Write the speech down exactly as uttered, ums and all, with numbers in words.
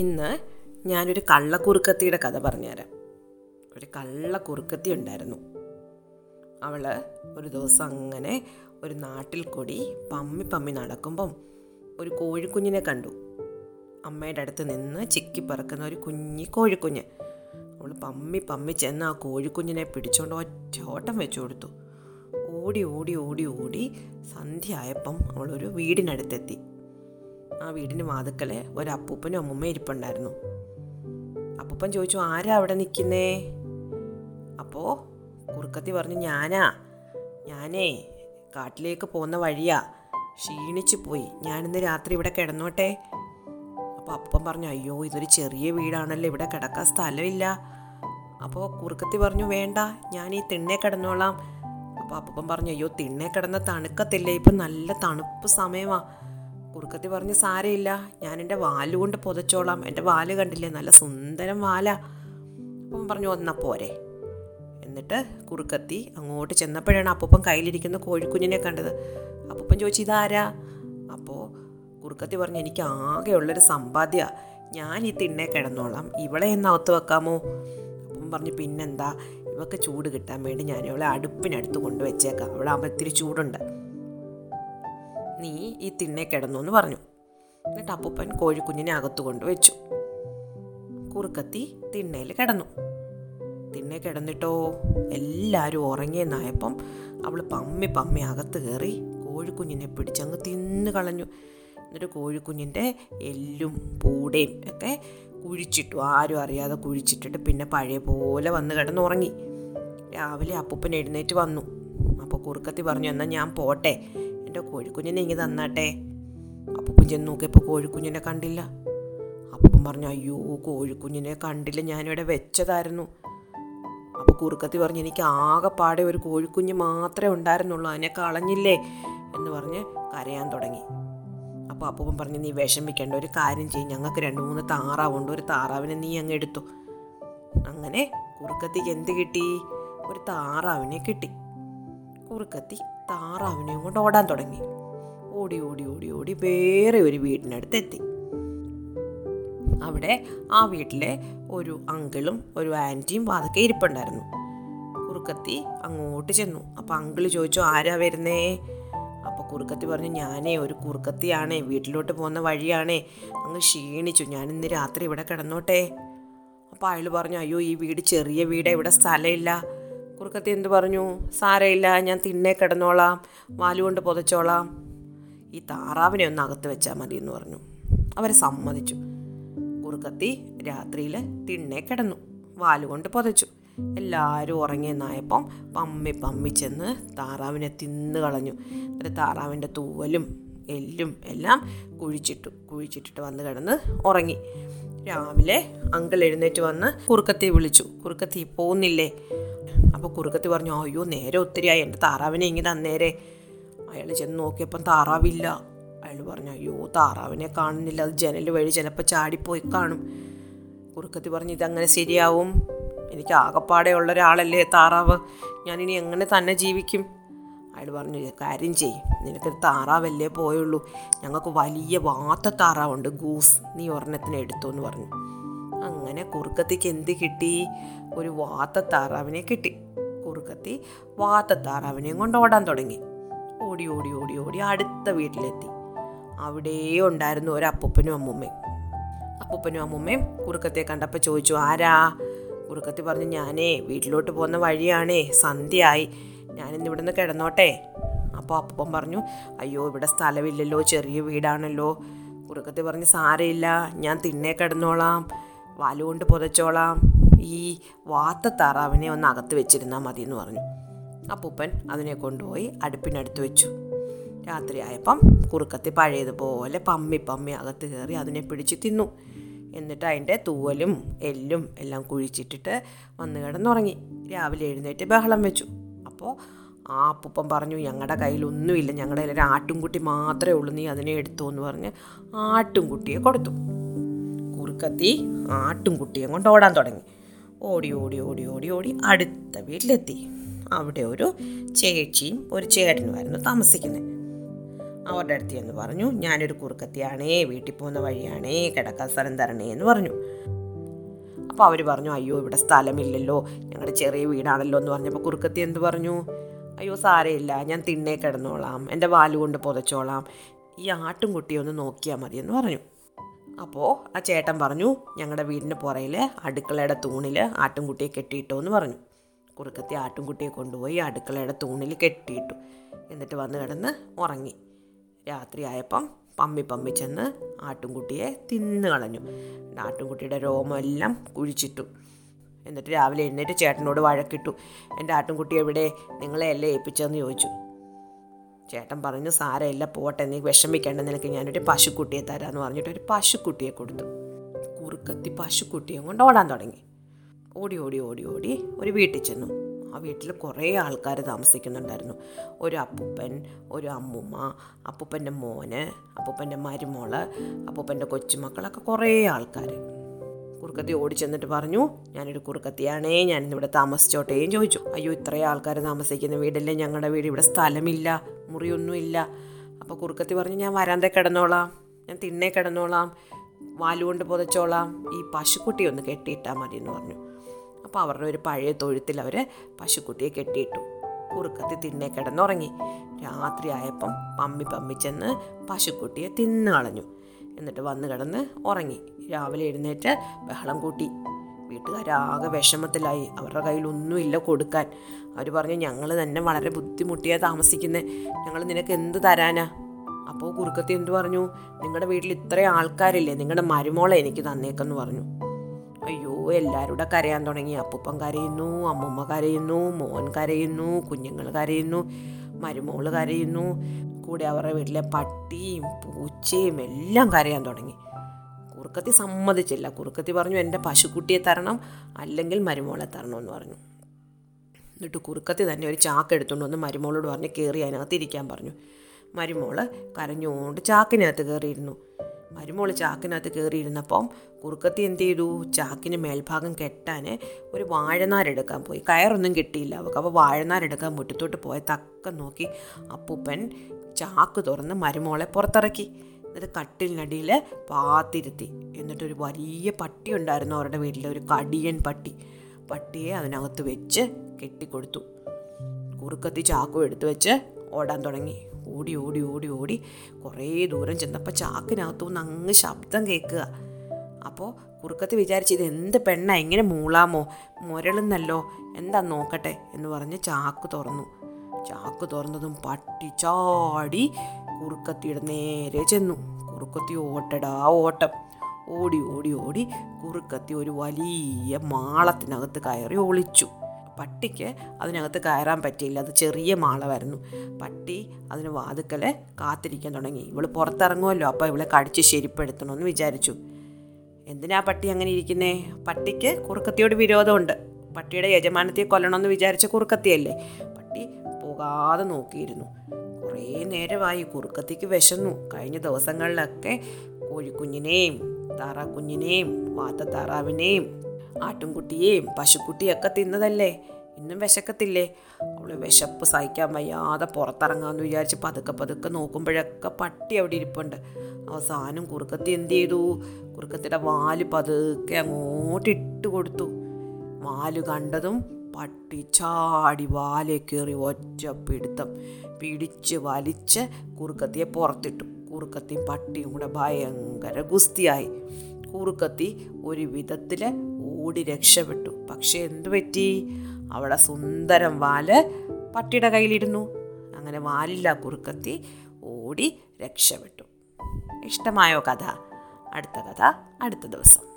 ഇന്ന് ഞാനൊരു കള്ളക്കുറുക്കത്തിയുടെ കഥ പറഞ്ഞുതരാം. ഒരു കള്ളക്കുറുക്കത്തി ഉണ്ടായിരുന്നു. അവൾ ഒരു ദിവസം അങ്ങനെ ഒരു നാട്ടിൽ കൂടി പമ്മി പമ്മി നടക്കുമ്പം ഒരു കോഴിക്കുഞ്ഞിനെ കണ്ടു. അമ്മയുടെ അടുത്ത് നിന്ന് ചിക്കി പറക്കുന്ന ഒരു കുഞ്ഞി കോഴിക്കുഞ്ഞ്. അവൾ പമ്മി പമ്മി ചെന്ന് ആ കോഴിക്കുഞ്ഞിനെ പിടിച്ചുകൊണ്ട് ഒറ്റ ഓട്ടം വെച്ചു കൊടുത്തു. ഓടി ഓടി ഓടി ഓടി സന്ധ്യയായപ്പം അവളൊരു വീടിനടുത്തെത്തി. ആ വീടിൻ്റെ വാതുക്കൽ ഒരു അപ്പൂപ്പനും അമ്മൂമ്മയും ഇരിപ്പുണ്ടായിരുന്നു. അപ്പൂപ്പൻ ചോദിച്ചു, ആരാ അവിടെ നിൽക്കുന്നേ? അപ്പോൾ കുറുക്കത്തി പറഞ്ഞു, ഞാനാ ഞാനേ കാട്ടിലേക്ക് പോകുന്ന വഴിയാ, ക്ഷീണിച്ചു പോയി, ഞാനിന്ന് രാത്രി ഇവിടെ കിടന്നോട്ടെ. അപ്പോൾ അപ്പൂപ്പൻ പറഞ്ഞു, അയ്യോ ഇതൊരു ചെറിയ വീടാണല്ലോ, ഇവിടെ കിടക്കാൻ സ്ഥലമില്ല. അപ്പോൾ കുറുക്കത്തി പറഞ്ഞു, വേണ്ട ഞാൻ ഈ തിണ്ണേ കിടന്നോളാം. അപ്പോൾ അപ്പൂപ്പൻ പറഞ്ഞു, അയ്യോ തിണ്ണേ കിടന്ന തണുക്കത്തില്ലേ, ഇപ്പം നല്ല തണുപ്പ് സമയമാണ്. കുറുക്കത്തി പറഞ്ഞ്, സാരമില്ല ഞാൻ എൻ്റെ വാലുകൊണ്ട് പുതച്ചോളാം, എൻ്റെ വാല് കണ്ടില്ലേ നല്ല സുന്ദരം വാല. അപ്പം പറഞ്ഞു, ഒന്നാ പോരെ. എന്നിട്ട് കുറുക്കത്തി അങ്ങോട്ട് ചെന്നപ്പോഴാണ് അപ്പൂപ്പൻ കയ്യിലിരിക്കുന്ന കോഴിക്കുഞ്ഞിനെ കണ്ടത്. അപ്പൂപ്പൻ ചോദിച്ചു, ഇതാരാ? അപ്പോൾ കുറുക്കത്തി പറഞ്ഞു, എനിക്ക് ആകെയുള്ളൊരു സമ്പാദ്യ, ഞാൻ ഈ തിണ്ണേ കിടന്നോളാം, ഇവളെ എന്നകത്ത് വെക്കാമോ? അപ്പം പറഞ്ഞു, പിന്നെന്താ, ഇവക്ക് ചൂട് കിട്ടാൻ വേണ്ടി ഞാൻ ഇവളെ അടുപ്പിനടുത്ത് കൊണ്ടുവച്ചേക്കാം, അവിടെ ആകുമ്പോൾ ഇത്തിരി ചൂടുണ്ട്, നീ ഈ തിണ്ണേ കിടന്നു എന്ന് പറഞ്ഞു. എന്നിട്ട് അപ്പൂപ്പൻ കോഴിക്കുഞ്ഞിനെ അകത്തു കൊണ്ട് വെച്ചു. കുറുക്കത്തി തിണ്ണയിൽ കിടന്നു. തിണ്ണേ കിടന്നിട്ടോ എല്ലാവരും ഉറങ്ങിയെന്നായപ്പം അവൾ പമ്മി പമ്മി അകത്ത് കയറി കോഴിക്കുഞ്ഞിനെ പിടിച്ചങ്ങ് തിന്ന് കളഞ്ഞു. എന്നിട്ട് കോഴിക്കുഞ്ഞിൻ്റെ എല്ലും പൂടയും ഒക്കെ കുഴിച്ചിട്ടു, ആരും അറിയാതെ കുഴിച്ചിട്ടിട്ട് പിന്നെ പഴയ പോലെ വന്ന് കിടന്നുറങ്ങി. രാവിലെ അപ്പൂപ്പൻ എഴുന്നേറ്റ് വന്നു. അപ്പോൾ കുറുക്കത്തി പറഞ്ഞു, എന്നാൽ ഞാൻ പോട്ടെ, എൻ്റെ കോഴിക്കുഞ്ഞിനെ ഇങ്ങനെ തന്നാട്ടെ. അപ്പൂപ്പൻ ചെന്ന് നോക്കിയപ്പോൾ കോഴിക്കുഞ്ഞിനെ കണ്ടില്ല. അപ്പൂപ്പൻ പറഞ്ഞു, അയ്യോ കോഴിക്കുഞ്ഞിനെ കണ്ടില്ല, ഞാനിവിടെ വെച്ചതായിരുന്നു. അപ്പോൾ കുറുക്കത്തി പറഞ്ഞു, എനിക്ക് ആകെപ്പാടെ ഒരു കോഴിക്കുഞ്ഞ് മാത്രമേ ഉണ്ടായിരുന്നുള്ളൂ, അതിനെ കളഞ്ഞില്ലേ എന്ന് പറഞ്ഞ് കരയാൻ തുടങ്ങി. അപ്പോൾ അപ്പൂപ്പൻ പറഞ്ഞു, നീ വിഷമിക്കേണ്ട, ഒരു കാര്യം ചെയ്യും, ഞങ്ങൾക്ക് രണ്ട് മൂന്ന് താറാവുണ്ട്, ഒരു താറാവിനെ നീ അങ്ങ് എടുത്തു. അങ്ങനെ കുറുക്കത്തിക്ക് എന്ത് കിട്ടി? ഒരു താറാവിനെ കിട്ടി. കുറുക്കത്തി താറാവിനെയും കൊണ്ട് ഓടാൻ തുടങ്ങി. ഓടി ഓടി ഓടി ഓടി വേറെ ഒരു വീടിനടുത്തെത്തി. അവിടെ ആ വീട്ടിലെ ഒരു അങ്കിളും ഒരു ആൻറ്റിയും വാതൊക്കെ ഇരിപ്പുണ്ടായിരുന്നു. കുറുക്കത്തി അങ്ങോട്ട് ചെന്നു. അപ്പോൾ അങ്കിൾ ചോദിച്ചു, ആരാ വരുന്നേ? അപ്പോൾ കുറുക്കത്തി പറഞ്ഞു, ഞാനേ ഒരു കുറുക്കത്തിയാണേ, വീട്ടിലോട്ട് പോകുന്ന വഴിയാണേ, അങ്ങ് ക്ഷീണിച്ചു, ഞാനിന്ന് രാത്രി ഇവിടെ കിടന്നോട്ടെ. അപ്പോൾ അയാൾ പറഞ്ഞു, അയ്യോ ഈ വീട് ചെറിയ വീടാണ്, ഇവിടെ സ്ഥലമില്ല. കുറുക്കത്തി എന്ത് പറഞ്ഞു? സാരമില്ല ഞാൻ തിണ്ണേ കിടന്നോളാം, വാലുകൊണ്ട് പുതച്ചോളാം, ഈ താറാവിനെ ഒന്ന് അകത്ത് വെച്ചാൽ മതി എന്ന് പറഞ്ഞു. അവർ സമ്മതിച്ചു. കുറുക്കത്തി രാത്രിയിൽ തിണ്ണേ കിടന്നു, വാലുകൊണ്ട് പുതച്ചു. എല്ലാവരും ഉറങ്ങിയെന്നായപ്പം പമ്മി പമ്മി ചെന്ന് താറാവിനെ തിന്ന് കളഞ്ഞു. എന്നിട്ട് താറാവിൻ്റെ തൂവലും എല്ലും എല്ലാം കുഴിച്ചിട്ടു. കുഴിച്ചിട്ടിട്ട് വന്ന് കിടന്ന് ഉറങ്ങി. രാവിലെ അങ്കിൾ എഴുന്നേറ്റ് വന്ന് കുറുക്കത്തിയെ വിളിച്ചു, കുറുക്കത്തി പോകുന്നില്ലേ? അപ്പോൾ കുറുക്കത്തി പറഞ്ഞു, അയ്യോ നേരെ ഒത്തിരിയായി, എൻ്റെ താറാവിനെ ഇങ്ങനെ തന്നേരെ. അയാൾ ചെന്ന് നോക്കിയപ്പം താറാവില്ല. അയാൾ പറഞ്ഞു, അയ്യോ താറാവിനെ കാണുന്നില്ല, അത് ജനൽ വഴി ചിലപ്പോൾ ചാടിപ്പോയി കാണും. കുറുക്കത്തി പറഞ്ഞു, ഇതങ്ങനെ ശരിയാവും, എനിക്ക് ആകെപ്പാടെ ഉള്ള ഒരാളല്ലേ താറാവ്, ഞാനിനി എങ്ങനെ തന്നെ ജീവിക്കും? അയാൾ പറഞ്ഞു, കാര്യം ചെയ്യും, നിനക്കൊരു താറാവല്ലേ പോയുള്ളൂ, ഞങ്ങൾക്ക് വലിയ വാത്ത താറാവുണ്ട് ഗൂസ്, നീ ഒരെണ്ണത്തിന് എടുത്തു എന്ന് പറഞ്ഞു. അങ്ങനെ കുറുക്കത്തിക്ക് എന്ത് കിട്ടി? ഒരു വാത്ത താറാവിനെ കിട്ടി. കുറുക്കത്തി വാത്ത താറാവിനെയും കൊണ്ട് ഓടാൻ തുടങ്ങി. ഓടി ഓടി ഓടി ഓടി അടുത്ത വീട്ടിലെത്തി. അവിടെ ഉണ്ടായിരുന്നു ഒരു അപ്പൂപ്പനും അമ്മൂമ്മയും. അപ്പൂപ്പനും അമ്മൂമ്മയും കുറുക്കത്തെ കണ്ടപ്പോൾ ചോദിച്ചു, ആരാ? കുറുക്കത്തി പറഞ്ഞു, ഞാനേ വീട്ടിലോട്ട് പോകുന്ന വഴിയാണേ, സന്ധ്യയായി, ഞാനിന്നിവിടെ നിന്ന് കിടന്നോട്ടെ. അപ്പോൾ അപ്പൂപ്പൻ പറഞ്ഞു, അയ്യോ ഇവിടെ സ്ഥലമില്ലല്ലോ, ചെറിയ വീടാണല്ലോ. കുറുക്കത്തി പറഞ്ഞു, സാരമില്ല ഞാൻ തിണ്ണേ കിടന്നോളാം, വാലുകൊണ്ട് പുതച്ചോളാം, ഈ വാത്ത താറാവിനെ ഒന്ന് അകത്ത് വെച്ചിരുന്നാൽ മതി എന്ന് പറഞ്ഞു. അപ്പൂപ്പൻ അതിനെ കൊണ്ടുപോയി അടുപ്പിനടുത്ത് വെച്ചു. രാത്രിയായപ്പം കുറുക്കത്തി പഴയതുപോലെ പമ്മി പമ്മി അകത്ത് കയറി അതിനെ പിടിച്ച് തിന്നു. എന്നിട്ട് അതിൻ്റെ തൂവലും എല്ലും എല്ലാം കുഴിച്ചിട്ടിട്ട് വന്ന് കിടന്നുറങ്ങി. രാവിലെ എഴുന്നേറ്റ് ബഹളം വെച്ചു. അപ്പോൾ ആ അപ്പൂപ്പൻ പറഞ്ഞു, ഞങ്ങളുടെ കയ്യിലൊന്നുമില്ല, ഞങ്ങളുടെ കയ്യിൽ ഒരു ആട്ടുംകുട്ടി മാത്രമേ ഉള്ളൂ, നീ അതിനെ എടുത്തു എന്ന് പറഞ്ഞ് ആട്ടുംകുട്ടിയെ കൊടുത്തു. കുറുക്കത്തി ആട്ടുംകുട്ടിയെ കൊണ്ട് ഓടാൻ തുടങ്ങി. ഓടി ഓടി ഓടി ഓടി ഓടി അടുത്ത വീട്ടിലെത്തി. അവിടെ ഒരു ചേച്ചിയും ഒരു ചേട്ടനുമായിരുന്നു താമസിക്കുന്നത്. അവരുടെ അടുത്ത് എന്ന് പറഞ്ഞു, ഞാനൊരു കുറുക്കത്തിയാണേ, വീട്ടിൽ പോകുന്ന വഴിയാണേ, കിടക്കാൻ സ്ഥലം തരണേ എന്ന് പറഞ്ഞു. അപ്പോൾ അവർ പറഞ്ഞു, അയ്യോ ഇവിടെ സ്ഥലമില്ലല്ലോ, ഞങ്ങളുടെ ചെറിയ വീടാണല്ലോ എന്ന് പറഞ്ഞപ്പോൾ കുറുക്കത്തി എന്ത് പറഞ്ഞു, അയ്യോ സാരയില്ല, ഞാൻ തിണ്ണേ കിടന്നോളാം, എൻ്റെ വാലുകൊണ്ട് പുതച്ചോളാം, ഈ ആട്ടും കുട്ടിയൊന്ന് നോക്കിയാൽ മതി എന്ന് പറഞ്ഞു. അപ്പോൾ ആ ചേട്ടൻ പറഞ്ഞു, ഞങ്ങളുടെ വീടിൻ്റെ പുറയിൽ അടുക്കളയുടെ തൂണിൽ ആട്ടുംകുട്ടിയെ കെട്ടിയിട്ടോ എന്ന് പറഞ്ഞു. കുറുക്കത്തി ആട്ടുംകുട്ടിയെ കൊണ്ടുപോയി അടുക്കളയുടെ തൂണിൽ കെട്ടിയിട്ടു. എന്നിട്ട് വന്ന് കിടന്ന് ഉറങ്ങി. രാത്രിയായപ്പം പമ്മി പമ്മി ചെന്ന് ആട്ടുംകുട്ടിയെ തിന്നു കളഞ്ഞു. ആട്ടുംകുട്ടിയുടെ രോമമെല്ലാം കുഴിച്ചിട്ടു. എന്നിട്ട് രാവിലെ എഴുന്നേറ്റ് ചേട്ടനോട് വഴക്കിട്ടു. എൻ്റെ ആട്ടുംകുട്ടി എവിടെ, നിങ്ങളെ എല്ലാം ഏൽപ്പിച്ചതെന്ന് ചോദിച്ചു. ചേട്ടൻ പറഞ്ഞു, സാരമില്ല പോട്ടെ, നീ വിഷമിക്കേണ്ട, നിനക്ക് ഞാനൊരു പശുക്കുട്ടിയെ തരാമെന്ന് പറഞ്ഞിട്ട് ഒരു പശുക്കുട്ടിയെ കൊടുത്തു. കുറുക്കത്തി പശുക്കുട്ടിയെ കൊണ്ട് ഓടാൻ തുടങ്ങി. ഓടി ഓടി ഓടി ഓടി ഒരു വീട്ടിൽ ചെന്നു. ആ വീട്ടിൽ കുറേ ആൾക്കാർ താമസിക്കുന്നുണ്ടായിരുന്നു. ഒരു അപ്പൂപ്പൻ, ഒരു അമ്മൂമ്മ, അപ്പൂപ്പൻ്റെ മോന്, അപ്പൂപ്പൻ്റെ മരുമോള്, അപ്പൂപ്പൻ്റെ കൊച്ചുമക്കളൊക്കെ കുറേ ആൾക്കാർ. കുറുക്കത്തി ഓടി ചെന്നിട്ട് പറഞ്ഞു, ഞാനൊരു കുറുക്കത്തിയാണേ, ഞാനിന്നിവിടെ താമസിച്ചോട്ടേയും ചോദിച്ചു. അയ്യോ ഇത്രയും ആൾക്കാർ താമസിക്കുന്ന വീടല്ലേ ഞങ്ങളുടെ വീട്, ഇവിടെ സ്ഥലമില്ല, മുറിയൊന്നുമില്ല. അപ്പോൾ കുറുക്കത്തി പറഞ്ഞു, ഞാൻ വരാന്തെ കിടന്നോളാം, ഞാൻ തിണ്ണേ കിടന്നോളാം, വാലുകൊണ്ട് പുതച്ചോളാം, ഈ പശുക്കുട്ടി ഒന്ന് കെട്ടിയിട്ടാൽ മതി എന്ന് പറഞ്ഞു. അപ്പോൾ അവരുടെ ഒരു പഴയ തൊഴുത്തിൽ അവർ പശുക്കുട്ടിയെ കെട്ടിയിട്ടു. കുറുക്കത്തി തിണ്ണേ കിടന്നുറങ്ങി. രാത്രി ആയപ്പം പമ്മി പമ്മി ചെന്ന് പശുക്കുട്ടിയെ തിന്നു കളഞ്ഞു. എന്നിട്ട് വന്ന് കിടന്ന് ഉറങ്ങി. രാവിലെ എഴുന്നേറ്റ് ബഹളം കൂട്ടി. വീട്ടുകാരാകെ വിഷമത്തിലായി. അവരുടെ കയ്യിലൊന്നുമില്ല കൊടുക്കാൻ. അവർ പറഞ്ഞു, ഞങ്ങൾ തന്നെ വളരെ ബുദ്ധിമുട്ടിയാണ് താമസിക്കുന്നത്, ഞങ്ങൾ നിനക്ക് എന്ത് തരാനാ? അപ്പോൾ കുറുക്കത്തി എന്ത് പറഞ്ഞു, നിങ്ങളുടെ വീട്ടിൽ ഇത്രയും ആൾക്കാരില്ലേ, നിങ്ങളുടെ മരുമോളെ എനിക്ക് തന്നേക്കെന്ന് പറഞ്ഞു. അയ്യോ എല്ലാവരുടെ കരയാൻ തുടങ്ങി. അപ്പൂപ്പൻ കരയുന്നു, അമ്മൂമ്മ കരയുന്നു, മോൻ കരയുന്നു, കുഞ്ഞുങ്ങൾ കരയുന്നു, മരുമോള് കരയുന്നു, കൂടെ അവരുടെ വീട്ടിലെ പട്ടിയും പൂച്ചയും എല്ലാം കരയാൻ തുടങ്ങി. കുറുക്കത്തി സമ്മതിച്ചില്ല. കുറുക്കത്തി പറഞ്ഞു, എൻ്റെ പശുക്കുട്ടിയെ തരണം, അല്ലെങ്കിൽ മരുമോളെ തരണമെന്ന് പറഞ്ഞു. എന്നിട്ട് കുറുക്കത്തി തന്നെ ഒരു ചാക്ക് എടുത്തുകൊണ്ട് വന്ന് മരുമോളോട് പറഞ്ഞ് കയറി അതിനകത്ത് ഇരിക്കാൻ പറഞ്ഞു. മരുമോള് കരഞ്ഞുകൊണ്ട് ചാക്കിനകത്ത് കയറിയിരുന്നു. മരുമോള് ചാക്കിനകത്ത് കയറിയിരുന്നപ്പം കുറുക്കത്തി എന്ത് ചെയ്തു, ചാക്കിന് മേൽഭാഗം കെട്ടാൻ ഒരു വാഴനാരെടുക്കാൻ പോയി. കയറൊന്നും കിട്ടിയില്ല അവൾക്ക്. അപ്പോൾ വാഴനാരെടുക്കാൻ മുറ്റത്തോട്ട് പോയ തക്കം നോക്കി അപ്പൂപ്പൻ ചാക്ക് തുറന്ന് മരുമോളെ പുറത്തിറക്കി. എന്നിട്ട് കട്ടിലിനടിയിൽ പാത്തിരുത്തി. എന്നിട്ടൊരു വലിയ പട്ടി ഉണ്ടായിരുന്നു അവരുടെ വീട്ടിൽ, ഒരു കടിയൻ പട്ടി. പട്ടിയെ അതിനകത്ത് വെച്ച് കെട്ടിക്കൊടുത്തു. കുറുക്കത്തി ചാക്കും എടുത്തു വെച്ച് ഓടാൻ തുടങ്ങി. ഓടി ഓടി ഓടി ഓടി കുറേ ദൂരം ചെന്നപ്പോൾ ചാക്കിനകത്തു നിന്ന് അങ്ങ് ശബ്ദം കേൾക്കുക. അപ്പോൾ കുറുക്കത്തി വിചാരിച്ച്, ഇത് എന്ത് പെണ്ണ, എങ്ങനെ മൂളാമോ, മുരളുന്നല്ലോ, എന്താ നോക്കട്ടെ എന്ന് പറഞ്ഞ് ചാക്ക് തുറന്നു. ചാക്ക് തുറന്നതും പട്ടി ചാടി കുറുക്കത്തിയുടെ നേരെ ചെന്നു. കുറുക്കത്തി ഓട്ടടാ ഓട്ടം. ഓടി ഓടി ഓടി കുറുക്കത്തി ഒരു വലിയ മാളത്തിനകത്ത് കയറി ഒളിച്ചു. പട്ടിക്ക് അതിനകത്ത് കയറാൻ പറ്റിയില്ല, അത് ചെറിയ മാളമായിരുന്നു. പട്ടി അതിന് വാതുക്കലെ കാത്തിരിക്കാൻ തുടങ്ങി. ഇവൾ പുറത്തിറങ്ങുമല്ലോ, അപ്പോൾ ഇവളെ കടിച്ച് ശരിപ്പെടുത്തണമെന്ന് വിചാരിച്ചു. എന്തിനാ പട്ടി അങ്ങനെ ഇരിക്കുന്നേ? പട്ടിക്ക് കുറുക്കത്തിയോട് വിരോധമുണ്ട്. പട്ടിയുടെ യജമാനത്തെ കൊല്ലണമെന്ന് വിചാരിച്ച കുറുക്കത്തിയല്ലേ. പട്ടി പോകാതെ നോക്കിയിരുന്നു. കുറേ നേരമായി കുറുക്കത്തിക്ക് വിശന്നു. കഴിഞ്ഞ ദിവസങ്ങളിലൊക്കെ കോഴിക്കുഞ്ഞിനെയും താറാക്കുഞ്ഞിനെയും വാത്തത്താറാവിനെയും ആട്ടുംകുട്ടിയെയും പശുക്കുട്ടിയൊക്കെ തിന്നതല്ലേ, ഇന്നും വിശക്കത്തില്ലേ? അവൾ വിശപ്പ് സഹിക്കാൻ വയ്യാതെ പുറത്തിറങ്ങാമെന്ന് വിചാരിച്ച് പതുക്കെ പതുക്കെ നോക്കുമ്പോഴൊക്കെ പട്ടി അവിടെ ഇരിപ്പുണ്ട്. അവസാനം കുറുക്കത്തി എന്ത് ചെയ്തു, കുറുക്കത്തിയുടെ വാല് പതുക്കെ അങ്ങോട്ടിട്ട് കൊടുത്തു. വാല് കണ്ടതും പട്ടി ചാടി വാലേ കയറി ഒറ്റ പിടുത്തം പിടിച്ച് വലിച്ച് കുറുക്കത്തിയെ പുറത്തിട്ടു. കുറുക്കത്തിയും പട്ടിയും കൂടെ ഭയങ്കര ഗുസ്തിയായി. കുറുക്കത്തി ഒരു വിധത്തിൽ ഓടി രക്ഷപ്പെട്ടു. പക്ഷേ എന്തു പറ്റി, അവിടെ സുന്ദരം വാല് പട്ടിയുടെ കയ്യിലിരുന്നു. അങ്ങനെ വാലില്ല കുറുക്കത്തി ഓടി രക്ഷപ്പെട്ടു. ഇഷ്ടമായോ കഥ? അടുത്ത കഥ അടുത്ത ദിവസം.